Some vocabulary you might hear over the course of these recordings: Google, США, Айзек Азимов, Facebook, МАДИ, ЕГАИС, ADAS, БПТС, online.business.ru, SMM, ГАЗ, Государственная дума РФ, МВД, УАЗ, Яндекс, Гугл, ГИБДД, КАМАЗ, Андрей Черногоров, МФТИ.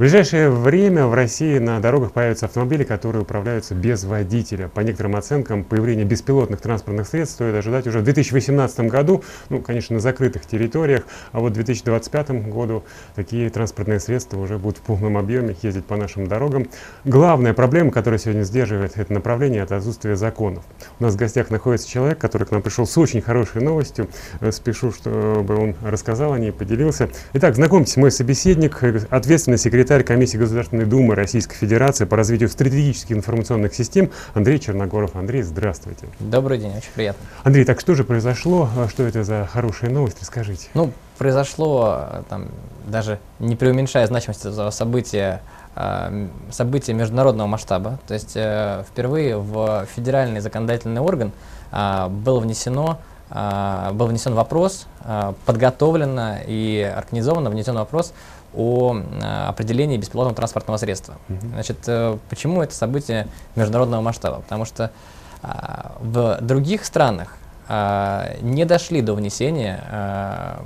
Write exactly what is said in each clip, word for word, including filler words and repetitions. В ближайшее время в России на дорогах появятся автомобили, которые управляются без водителя. По некоторым оценкам, появление беспилотных транспортных средств стоит ожидать уже в две тысячи восемнадцатом году, ну, конечно, на закрытых территориях, а вот в две тысячи двадцать пятом году такие транспортные средства уже будут в полном объеме ездить по нашим дорогам. Главная проблема, которая сегодня сдерживает это направление, это отсутствие законов. У нас в гостях находится человек, который к нам пришел с очень хорошей новостью. Спешу, чтобы он рассказал о ней, поделился. Итак, знакомьтесь, мой собеседник, ответственный секретарь Комиссии Государственной Думы Российской Федерации по развитию стратегических информационных систем Андрей Черногоров. Андрей, здравствуйте. Добрый день, очень приятно. Андрей, так что же произошло? Что это за хорошая новость? Расскажите. Ну, произошло, там, даже не преуменьшая значимость этого события, события международного масштаба. То есть впервые в федеральный законодательный орган было внесено, был внесен вопрос, подготовлено и организованно внесен вопрос о определении беспилотного транспортного средства. Mm-hmm. Значит, почему это событие международного масштаба? Потому что в других странах не дошли до внесения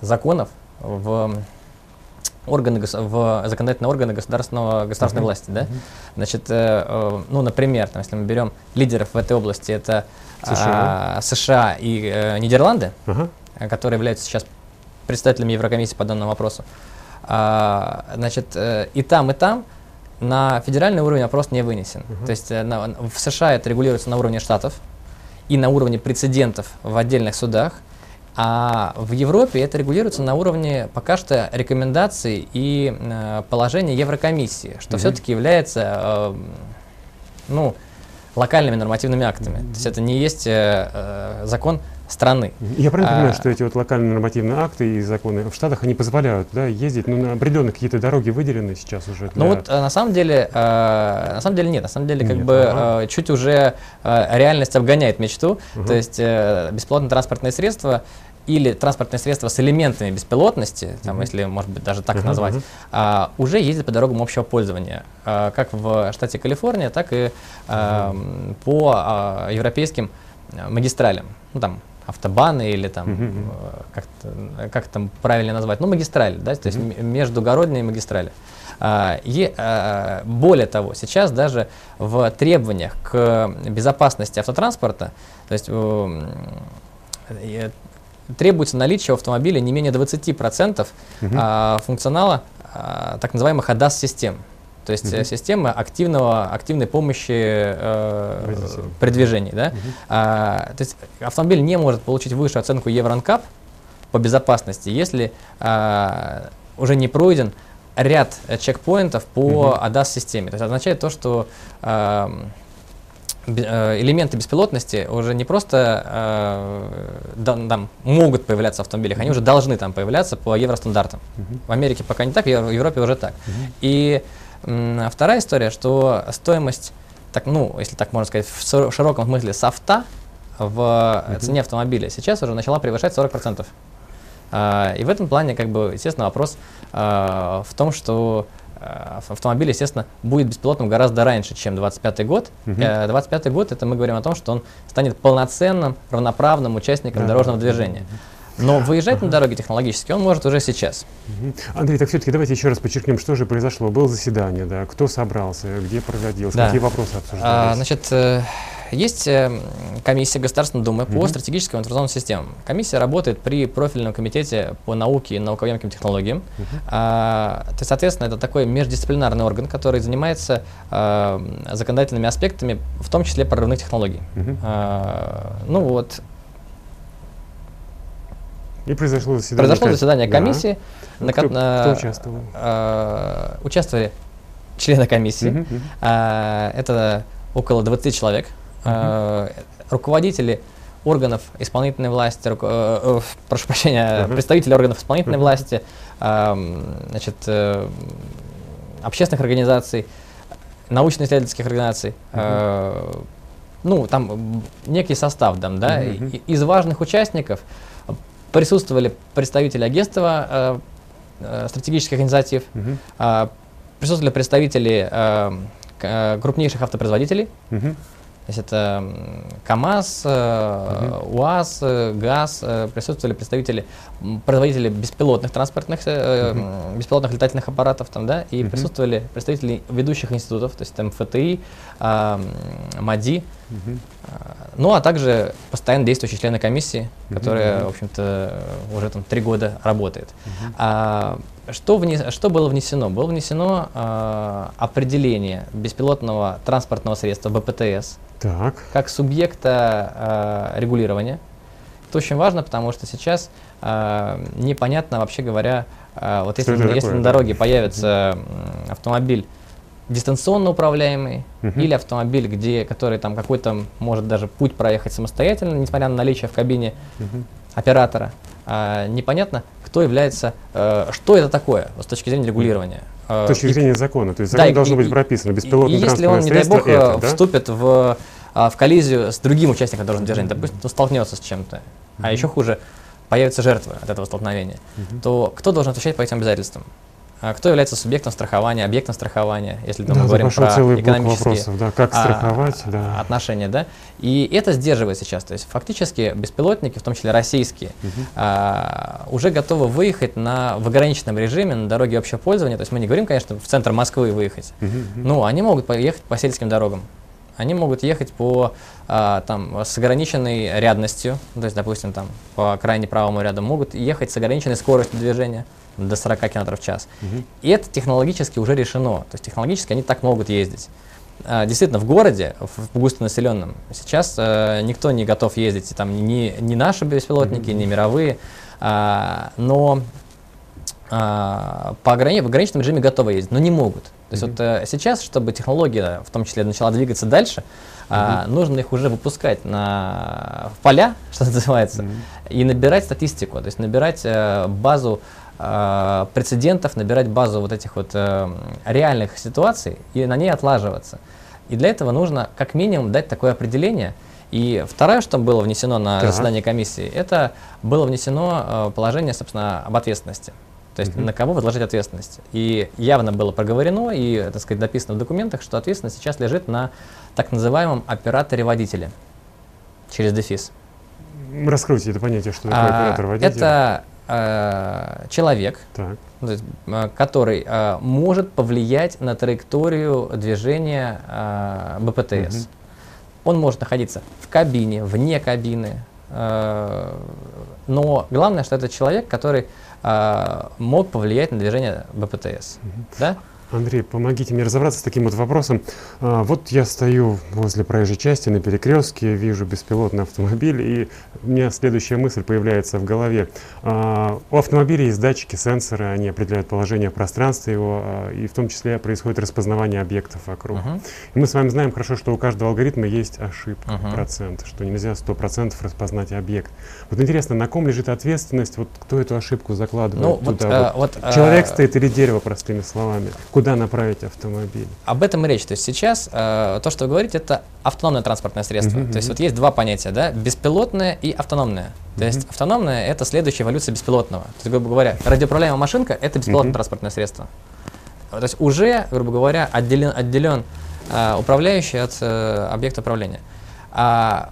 законов в органы, в законодательные органы государственного, государственной mm-hmm. власти. Да? Mm-hmm. Значит, э, ну, например, там, если мы берем лидеров в этой области, это США, э, США и э, Нидерланды, uh-huh. которые являются сейчас представителями Еврокомиссии по данному вопросу. Э, значит, э, и там, и там на федеральный уровень вопрос не вынесен. Uh-huh. То есть э, на, в США это регулируется на уровне штатов и на уровне прецедентов в отдельных судах. А в Европе это регулируется на уровне пока что рекомендаций и э, положения Еврокомиссии, что mm-hmm. все-таки является э, ну, локальными нормативными актами. Mm-hmm. То есть это не есть э, закон страны. Я правильно а, понимаю, что эти вот локальные нормативные акты и законы в Штатах, они позволяют, да, ездить, но ну, на определенные какие-то дороги выделены сейчас уже? Для... Ну вот на самом деле, э, на самом деле нет, на самом деле как нет, бы ага. э, чуть уже э, реальность обгоняет мечту, угу. то есть э, беспилотные транспортные средства или транспортные средства с элементами беспилотности, там, mm-hmm. если, может быть, даже так mm-hmm. назвать, а, уже ездят по дорогам общего пользования, а, как в штате Калифорния, так и а, mm-hmm. по а, европейским магистралям, ну, там, автобаны или там, mm-hmm. как-то, как там правильно назвать, ну, магистрали, да, то есть mm-hmm. междугородные магистрали. А, и, а, более того, сейчас даже в требованиях к безопасности автотранспорта, то есть требуется наличие у автомобиля не менее двадцати процентов uh-huh. функционала так называемых эй ди эй эс-систем, то есть uh-huh. системы активного, активной помощи э, при движении. Да? Uh-huh. а, то есть автомобиль не может получить высшую оценку Euro эн кап по безопасности, если а, уже не пройден ряд чекпоинтов по uh-huh. эй ди эй эс-системе. То есть означает то, что а, элементы беспилотности уже не просто э, да, там, могут появляться в автомобилях, они уже должны там появляться по евростандартам. Uh-huh. В Америке пока не так, в Европе уже так. Uh-huh. И м, вторая история, что стоимость, так, ну, если так можно сказать, в широком смысле софта в uh-huh. цене автомобиля сейчас уже начала превышать сорок процентов. Э, и в этом плане, как бы, естественно, вопрос э, в том, что автомобиль, естественно, будет беспилотным гораздо раньше, чем двадцать пятый год. Uh-huh. двадцать пятый год, это мы говорим о том, что он станет полноценным, равноправным участником uh-huh. дорожного движения. Но выезжать uh-huh. на дороге технологически он может уже сейчас. Uh-huh. Андрей, так все-таки давайте еще раз подчеркнем, что же произошло. Было заседание, да, кто собрался, где проводилось, да. какие вопросы обсуждались? А, значит, есть комиссия Государственной Думы uh-huh. по стратегическим информационным системам. Комиссия работает при профильном комитете по науке и науковемким технологиям. Uh-huh. а, то есть, соответственно, это такой междисциплинарный орган, который занимается а, законодательными аспектами, в том числе прорывных технологий. Uh-huh. а, ну вот. И произошло заседание, произошло заседание комиссии, да. на кто, на, кто участвовал? Э, участвовали члены комиссии, uh-huh, uh-huh. Э, это около двадцати человек, uh-huh. э, руководители органов исполнительной власти, руко, э, э, прошу прощения, uh-huh. представители органов исполнительной uh-huh. власти, э, значит, э, общественных организаций, научно-исследовательских организаций, uh-huh. э, ну, там некий состав, там, да, uh-huh. из важных участников. Присутствовали представители агентства э, стратегических инициатив, uh-huh. э, присутствовали представители э, крупнейших автопроизводителей, uh-huh. То есть это КАМАЗ, угу. УАЗ, ГАЗ, присутствовали представители, производители беспилотных транспортных, угу. беспилотных летательных аппаратов, там, да, и угу. присутствовали представители ведущих институтов, то есть это МФТИ, МАДИ, угу. ну а также постоянно действующие члены комиссии, которая, угу. в общем-то, уже там три года работает. Угу. А, Что, вне, что было внесено? Было внесено э, определение беспилотного транспортного средства БПТС так. как субъекта э, регулирования. Это очень важно, потому что сейчас э, непонятно, вообще говоря, э, вот если, если такое, на дороге да? появится э, автомобиль дистанционно управляемый uh-huh. или автомобиль, где, который там какой-то может даже путь проехать самостоятельно, несмотря на наличие в кабине uh-huh. оператора, э, непонятно, кто является, э, что это такое с точки зрения регулирования. С точки зрения и, закона, то есть закон да, должно и, быть прописано, беспилотное транспортное средство. Если он, не дай бог, это, вступит да? в, в коллизию с другим участником дорожного движения, допустим, он столкнется с чем-то, mm-hmm. а еще хуже, появятся жертвы от этого столкновения, mm-hmm. то кто должен отвечать по этим обязательствам? Кто является субъектом страхования, объектом страхования, если да, мы говорим про экономические да, как страховать, а, да. отношения. Да? И это сдерживает сейчас. То есть фактически беспилотники, в том числе российские, угу. а, уже готовы выехать на, в ограниченном режиме на дороге общего пользования. То есть мы не говорим, конечно, в центр Москвы выехать, угу, угу. но они могут поехать по сельским дорогам. Они могут ехать по, а, там, с ограниченной рядностью, то есть, допустим, там, по крайне правому ряду, могут ехать с ограниченной скоростью движения до сорока километров в час. Угу. И это технологически уже решено. То есть технологически они так могут ездить. А, действительно, в городе, в густонаселенном, сейчас а, никто не готов ездить. Там ни, ни наши беспилотники, угу. ни мировые. А, но а, по ограни- в ограниченном режиме готовы ездить, но не могут. То есть mm-hmm. вот э, сейчас, чтобы технология, в том числе, начала двигаться дальше, mm-hmm. а, нужно их уже выпускать на, в поля, что называется, mm-hmm. и набирать статистику, то есть набирать э, базу э, прецедентов, набирать базу вот этих вот э, реальных ситуаций и на ней отлаживаться. И для этого нужно как минимум дать такое определение. И второе, что было внесено на так. заседание комиссии, это было внесено э, положение, собственно, об ответственности. То есть mm-hmm. на кого возложить ответственность. И явно было проговорено и, так сказать, написано в документах, что ответственность сейчас лежит на так называемом операторе-водителе через дефис. Раскройте это понятие, что такое а, оператор-водитель. Это а, человек, так. который а, может повлиять на траекторию движения а, БПТС. Mm-hmm. Он может находиться в кабине, вне кабины. А, но главное, что это человек, который мог повлиять на движение БПТС. Угу. Да? Андрей, помогите мне разобраться с таким вот вопросом. А, вот я стою возле проезжей части на перекрестке, вижу беспилотный автомобиль, и у меня следующая мысль появляется в голове. А, у автомобиля есть датчики, сенсоры, они определяют положение пространства его, а, и в том числе происходит распознавание объектов вокруг. Uh-huh. И мы с вами знаем хорошо, что у каждого алгоритма есть ошибка, uh-huh. процент, что нельзя сто процентов распознать объект. Вот интересно, на ком лежит ответственность, вот кто эту ошибку закладывает ну, туда? Вот, вот, вот, человек а... стоит или дерево, простыми словами? Куда направить автомобиль? Об этом и речь. То есть сейчас э, то, что вы говорите, это автономное транспортное средство. Uh-huh, то есть uh-huh. вот есть два понятия, да, беспилотное и автономное. Uh-huh. То есть автономное – это следующая эволюция беспилотного. То есть, грубо говоря, радиоуправляемая машинка – это беспилотное uh-huh. транспортное средство. То есть уже, грубо говоря, отделен, отделен э, управляющий от э, объекта управления. А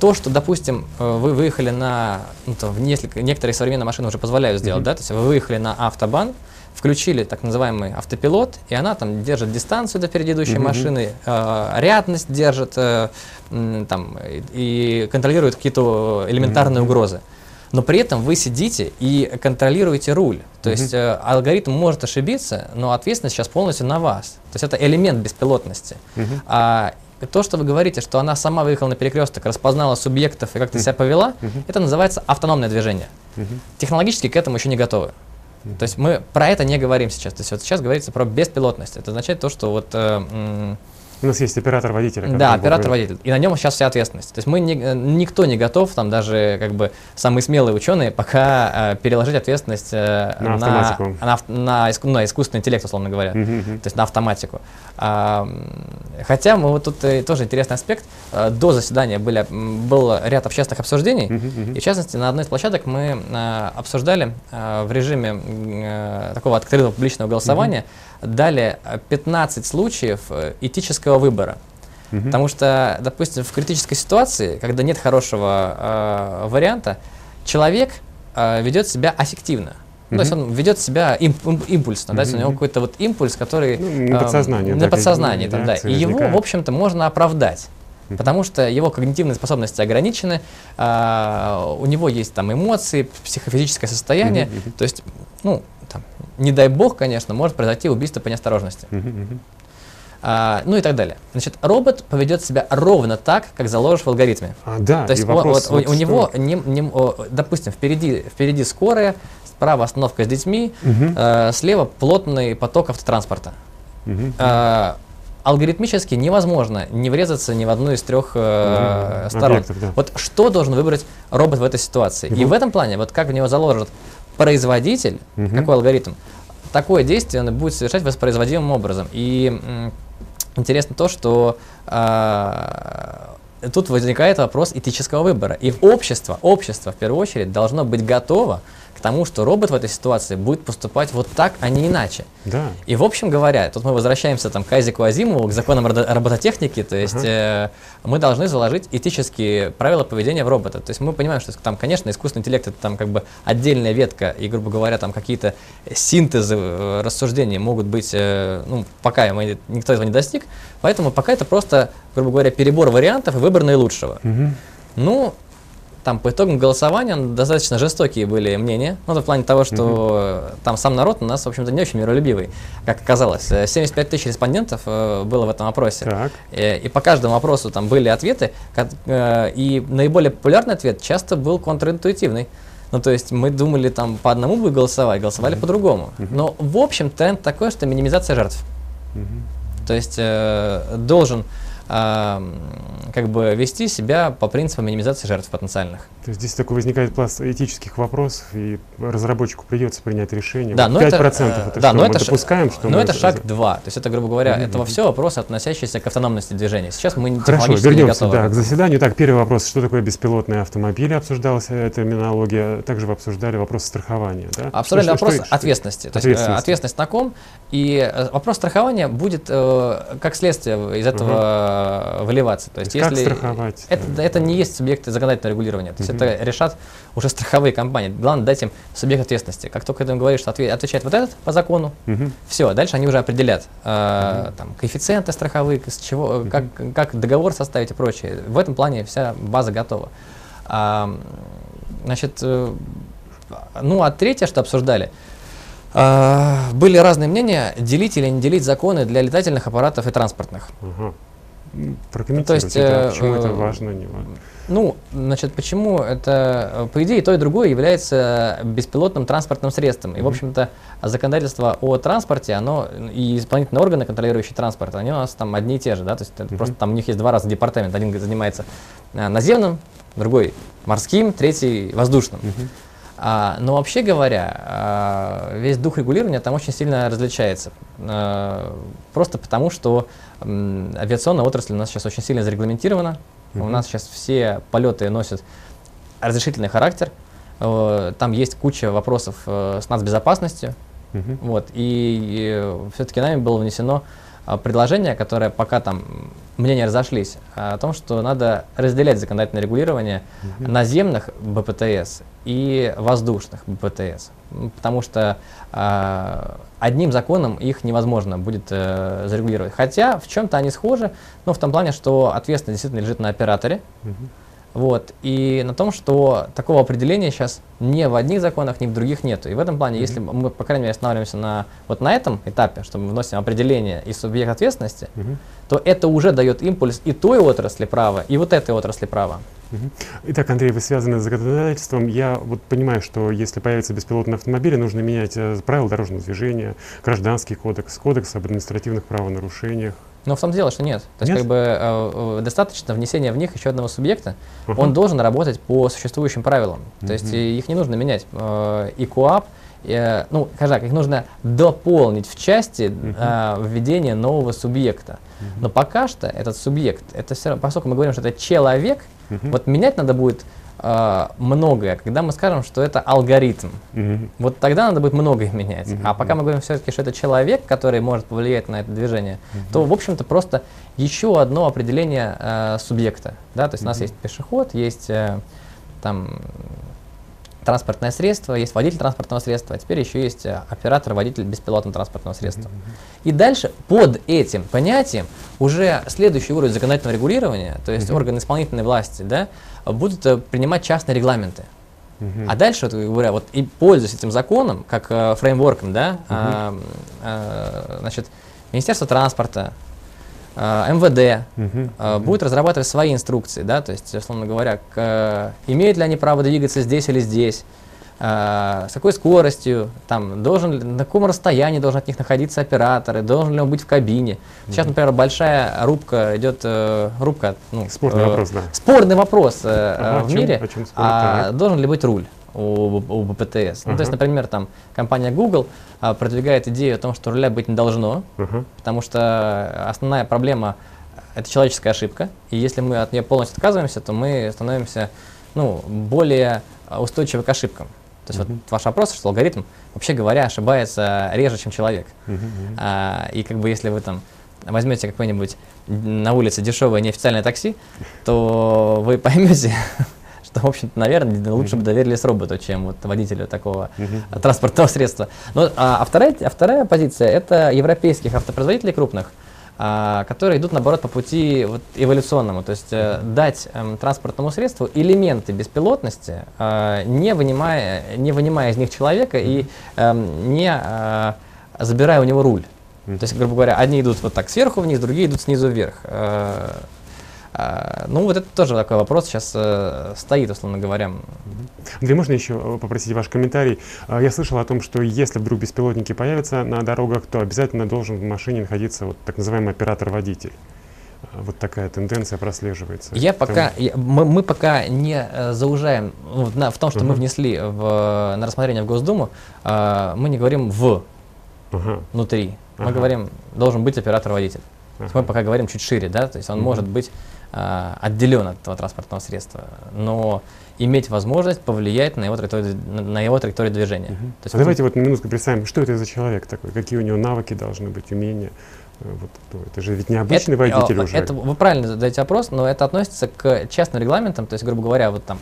то, что, допустим, вы выехали на… Ну, там, в несколько, некоторые современные машины уже позволяют сделать, uh-huh. да, то есть вы выехали на автобан, включили так называемый автопилот, и она там держит дистанцию до предыдущей mm-hmm. машины, э, рядность держит э, там, и, и контролирует какие-то элементарные mm-hmm. угрозы. Но при этом вы сидите и контролируете руль. То mm-hmm. есть э, алгоритм может ошибиться, но ответственность сейчас полностью на вас. То есть это элемент беспилотности. Mm-hmm. А, то, что вы говорите, что она сама выехала на перекресток, распознала субъектов и как-то mm-hmm. себя повела, mm-hmm. это называется автономное движение. Mm-hmm. Технологически к этому еще не готовы. То есть мы про это не говорим сейчас. То есть вот сейчас говорится про беспилотность. Это означает то, что вот… Э, у нас есть оператор-водитель. Да, оператор-водитель. И на нем сейчас вся ответственность. То есть мы не, никто не готов, там даже как бы самые смелые ученые, пока э, переложить ответственность э, на, на, на, на, иску, на искусственный интеллект, условно говоря. Uh-huh. То есть на автоматику. А, хотя мы вот тут э, тоже интересный аспект. Э, до заседания были, был ряд общественных обсуждений. Uh-huh, uh-huh. И в частности, на одной из площадок мы э, обсуждали э, в режиме э, такого открытого публичного голосования uh-huh. дали пятнадцать случаев этического выбора. Угу. Потому что, допустим, в критической ситуации, когда нет хорошего э, варианта, человек э, ведет себя аффективно. Ну, то есть он ведет себя имп, импульсно, mm-hmm. да, то есть у него какой-то вот импульс, который… Ну, на подсознании. Э, на подсознании, там, да. И возникает. Его, в общем-то, можно оправдать, mm-hmm. потому что его когнитивные способности ограничены, э, у него есть там эмоции, психофизическое состояние, mm-hmm. то есть, ну, там, не дай бог, конечно, может произойти убийство по неосторожности. Mm-hmm. А, ну и так далее. Значит, робот поведет себя ровно так, как заложишь в алгоритме. А, да, то есть он, вопрос, вот, вот у, у него, не, не, о, допустим, впереди, впереди скорая, справа остановка с детьми, угу. э, слева плотный поток автотранспорта. Угу. Э, алгоритмически невозможно не врезаться ни в одну из трех э, угу. сторон. Объектов, да. Вот что должен выбрать робот в этой ситуации? Угу. И в этом плане, вот как в него заложит производитель, угу. какой алгоритм, такое действие он будет совершать воспроизводимым образом. И интересно то, что э, тут возникает вопрос этического выбора. И общество, общество в первую очередь должно быть готово к тому, что робот в этой ситуации будет поступать вот так, а не иначе. Да. И в общем говоря, тут мы возвращаемся там, к Айзеку Азимову, к законам робототехники, то есть ага. э, мы должны заложить этические правила поведения в робота. То есть мы понимаем, что там, конечно, искусственный интеллект это там как бы отдельная ветка, и, грубо говоря, там какие-то синтезы э, рассуждений могут быть, э, ну, пока мы, никто этого не достиг, поэтому пока это просто, грубо говоря, перебор вариантов и выбор наилучшего. Угу. Ну, там по итогам голосования достаточно жестокие были мнения, ну, в плане того, что mm-hmm. там сам народ у нас, в общем-то, не очень миролюбивый, как оказалось. семьдесят пять тысяч респондентов было в этом опросе, так. И, и по каждому опросу там были ответы, и наиболее популярный ответ часто был контринтуитивный. Ну, то есть мы думали, там по одному будет голосовать, голосовали mm-hmm. по-другому. Mm-hmm. Но, в общем, тренд такой, что минимизация жертв. Mm-hmm. То есть э, должен... как бы вести себя по принципу минимизации жертв потенциальных. То есть здесь такой возникает пласт этических вопросов, и разработчику придется принять решение. Да, вот но пять процентов это, это да, что но мы это допускаем, ш... что но мы это шаг два. То есть это, грубо говоря, mm-hmm. это во все вопросы, относящиеся к автономности движения. Сейчас мы Хорошо, вернемся да, к заседанию. Так, первый вопрос, что такое беспилотные автомобили, обсуждалась терминология. Также вы обсуждали вопрос страхования. Да? Обсуждали что, вопрос что, что, ответственности. Что? То есть ответственность. ответственность на ком. И вопрос страхования будет э, как следствие из этого... Uh-huh. выливаться. То есть, как если страховать? Это, да. это не есть субъекты законодательного регулирования. То есть mm-hmm. это решат уже страховые компании. Главное дать им субъект ответственности. Как только ты им говоришь, что отвечает вот этот по закону, mm-hmm. все, дальше они уже определят э, mm-hmm. там, коэффициенты страховые, с чего, mm-hmm. как, как договор составить и прочее. В этом плане вся база готова. А, значит, э, ну а третье, что обсуждали, э, были разные мнения, делить или не делить законы для летательных аппаратов и транспортных. Mm-hmm. Прокомментируйте, то есть, да, почему э, это важно, не важно? Ну, значит, почему это, по идее, то и другое является беспилотным транспортным средством. И, mm-hmm. в общем-то, законодательство о транспорте, оно и исполнительные органы, контролирующие транспорт, они у нас там одни и те же, да, то есть mm-hmm. просто там у них есть два раза департамент, один занимается наземным, другой морским, третий воздушным. Mm-hmm. А, но вообще говоря, а, весь дух регулирования там очень сильно различается, а, просто потому, что м, авиационная отрасль у нас сейчас очень сильно зарегламентирована, mm-hmm. у нас сейчас все полеты носят разрешительный характер, а, там есть куча вопросов а, с нацбезопасностью, mm-hmm. вот, и, и все-таки нами было внесено а, предложение, которое пока там мнения разошлись, а, о том, что надо разделять законодательное регулирование mm-hmm. наземных Б П Т С и воздушных Б П Т С, потому что э, одним законом их невозможно будет э, зарегулировать. Хотя в чем-то они схожи, но в том плане, что ответственность действительно лежит на операторе, угу. вот, и на том, что такого определения сейчас ни в одних законах, ни в других нету. И в этом плане, угу. если мы, по крайней мере, останавливаемся на, вот на этом этапе, что мы вносим определение и субъект ответственности, угу. то это уже дает импульс и той отрасли права, и вот этой отрасли права. Итак, Андрей, вы связаны с законодательством. Я вот понимаю, что если появятся беспилотные автомобили, нужно менять правила дорожного движения, гражданский кодекс, кодекс об административных правонарушениях. Но в том дело, что нет. То есть, нет? Как бы, э, достаточно внесения в них еще одного субъекта. Uh-huh. Он должен работать по существующим правилам. Uh-huh. То есть их не нужно менять. Э, и КоАП, э, ну, как их нужно дополнить в части uh-huh. э, введения нового субъекта. Uh-huh. Но пока что этот субъект, это все равно, поскольку мы говорим, что это человек, вот менять надо будет э, многое, когда мы скажем, что это алгоритм, mm-hmm. вот тогда надо будет многое менять. Mm-hmm. А пока мы говорим все-таки, что это человек, который может повлиять на это движение, mm-hmm. то, в общем-то, просто еще одно определение э, субъекта. Да? То есть mm-hmm. у нас есть пешеход, есть э, там, транспортное средство, есть водитель транспортного средства, а теперь еще есть оператор-водитель беспилотного транспортного средства. Mm-hmm. И дальше под этим понятием уже следующий уровень законодательного регулирования, то есть mm-hmm. органы исполнительной власти, да, будут принимать частные регламенты. Mm-hmm. А дальше, вот, говоря, вот, и пользуясь этим законом, как э, фреймворком, да, mm-hmm. а, а, значит, Министерство транспорта, МВД uh-huh. будет разрабатывать свои инструкции, да, то есть, условно говоря, к, имеют ли они право двигаться здесь или здесь, э, с какой скоростью, там, должен, на каком расстоянии должен от них находиться оператор, и должен ли он быть в кабине. Сейчас, например, большая рубка идет, э, рубка, ну, спорный э, вопрос, да. спорный вопрос э, ага, в чем, мире, спорит, а, да. должен ли быть руль у, у БПТС. Uh-huh. Ну, то есть, например, там, компания Google а, продвигает идею о том, что руля быть не должно, uh-huh. потому что основная проблема – это человеческая ошибка, и если мы от нее полностью отказываемся, то мы становимся, ну, более устойчивы к ошибкам. То есть uh-huh. вот ваш вопрос, что алгоритм, вообще говоря, ошибается реже, чем человек. Uh-huh. а, и как бы если вы там возьмете какое-нибудь на улице дешевое неофициальное такси, то вы поймете… что, в общем-то, наверное, лучше бы доверились роботу, чем вот водителю такого uh-huh. транспортного средства. Но, а, а, вторая, а вторая позиция – это европейских автопроизводителей крупных, а, которые идут, наоборот, по пути вот, эволюционному. То есть uh-huh. дать а, транспортному средству элементы беспилотности, а, не, вынимая, не вынимая из них человека uh-huh. и а, не а, забирая у него руль. Uh-huh. То есть, грубо говоря, одни идут вот так сверху вниз, другие идут снизу вверх. А, ну, вот это тоже такой вопрос сейчас э, стоит, условно говоря. Андрей, можно еще попросить ваш комментарий? Я слышал о том, что если вдруг беспилотники появятся на дорогах, то обязательно должен в машине находиться вот так называемый оператор-водитель. Вот такая тенденция прослеживается. Я пока, я, мы, мы пока не э, заужаем в, на, в том, что uh-huh. мы внесли в, на рассмотрение в Госдуму, э, мы не говорим «в», uh-huh. «внутри». Uh-huh. Мы говорим «должен быть оператор-водитель». Uh-huh. Мы пока говорим чуть шире, да, то есть он uh-huh. может быть э, отделен от этого транспортного средства, но иметь возможность повлиять на его траекторию, на его траекторию движения. Uh-huh. То есть а давайте вот минутку представим, что это за человек такой, какие у него навыки должны быть, умения. Вот, это же ведь необычный это, водитель это, уже. Это, вы правильно задаете вопрос, но это относится к частным регламентам, то есть, грубо говоря, вот там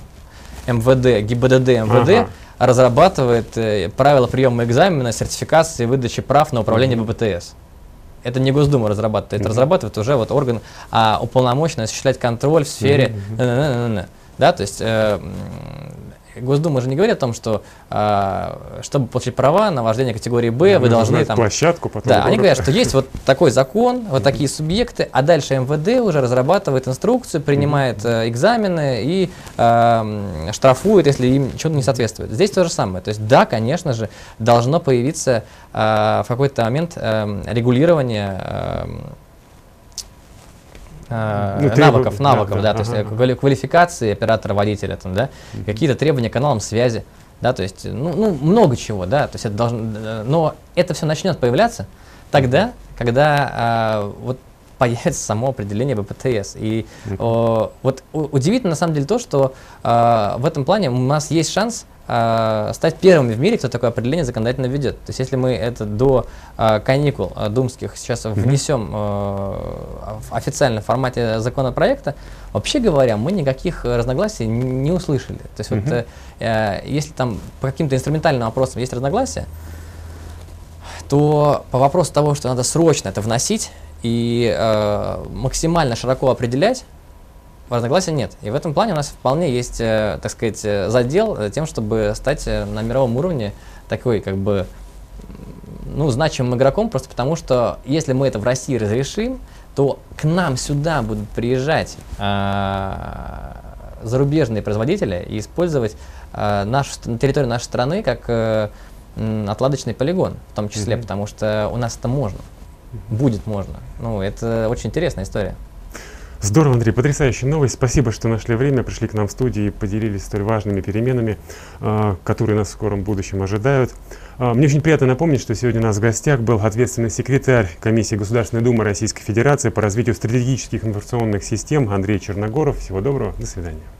МВД, ГИБДД, МВД uh-huh. разрабатывает э, правила приема экзамена, сертификации, выдачи прав на управление uh-huh. БПТС. Это не Госдума разрабатывает, это mm-hmm. разрабатывает уже вот орган а, уполномоченный осуществлять контроль в сфере… Mm-hmm. Да, то есть э, Госдума же не говорит о том, что э, чтобы получить права на вождение категории «Б», mm-hmm. вы должны… Там, площадку потом… Да, город. Они говорят, что есть вот такой закон, вот mm-hmm. такие субъекты, а дальше МВД уже разрабатывает инструкцию, принимает э, экзамены и э, штрафует, если им что-то не соответствует. Здесь то же самое. То есть да, конечно же, должно появиться… в какой-то момент э, регулирование э, э, ну, навыков, треб... навыков, да, да, да, да, да, то есть квалификации оператора-водителя, там, да, mm-hmm. какие-то требования к каналам связи, да, то есть, ну, ну, много чего, да, то есть это должно, но это все начнет появляться тогда, когда э, вот появится само определение БПТС. И mm-hmm. о, вот у, удивительно на самом деле то, что э, в этом плане у нас есть шанс стать первыми в мире, кто такое определение законодательно введет. То есть, если мы это до э, каникул э, думских сейчас mm-hmm. внесем э, в официальном формате законопроекта, вообще говоря, мы никаких разногласий не услышали. То есть, mm-hmm. вот, э, если там по каким-то инструментальным вопросам есть разногласия, то по вопросу того, что надо срочно это вносить и э, максимально широко определять, разногласия нет. И в этом плане у нас вполне есть, так сказать, задел тем, чтобы стать на мировом уровне такой, как бы, ну, значимым игроком, просто потому что, если мы это в России разрешим, то к нам сюда будут приезжать э, зарубежные производители и использовать э, нашу, территорию нашей страны как э, отладочный полигон, в том числе, mm-hmm. потому что у нас это можно, mm-hmm. будет можно. Ну, это очень интересная история. Здорово, Андрей, потрясающая новость. Спасибо, что нашли время, пришли к нам в студию и поделились столь важными переменами, которые нас в скором будущем ожидают. Мне очень приятно напомнить, что сегодня у нас в гостях был ответственный секретарь Комиссии Государственной Думы Российской Федерации по развитию стратегических информационных систем Андрей Черногоров. Всего доброго, до свидания.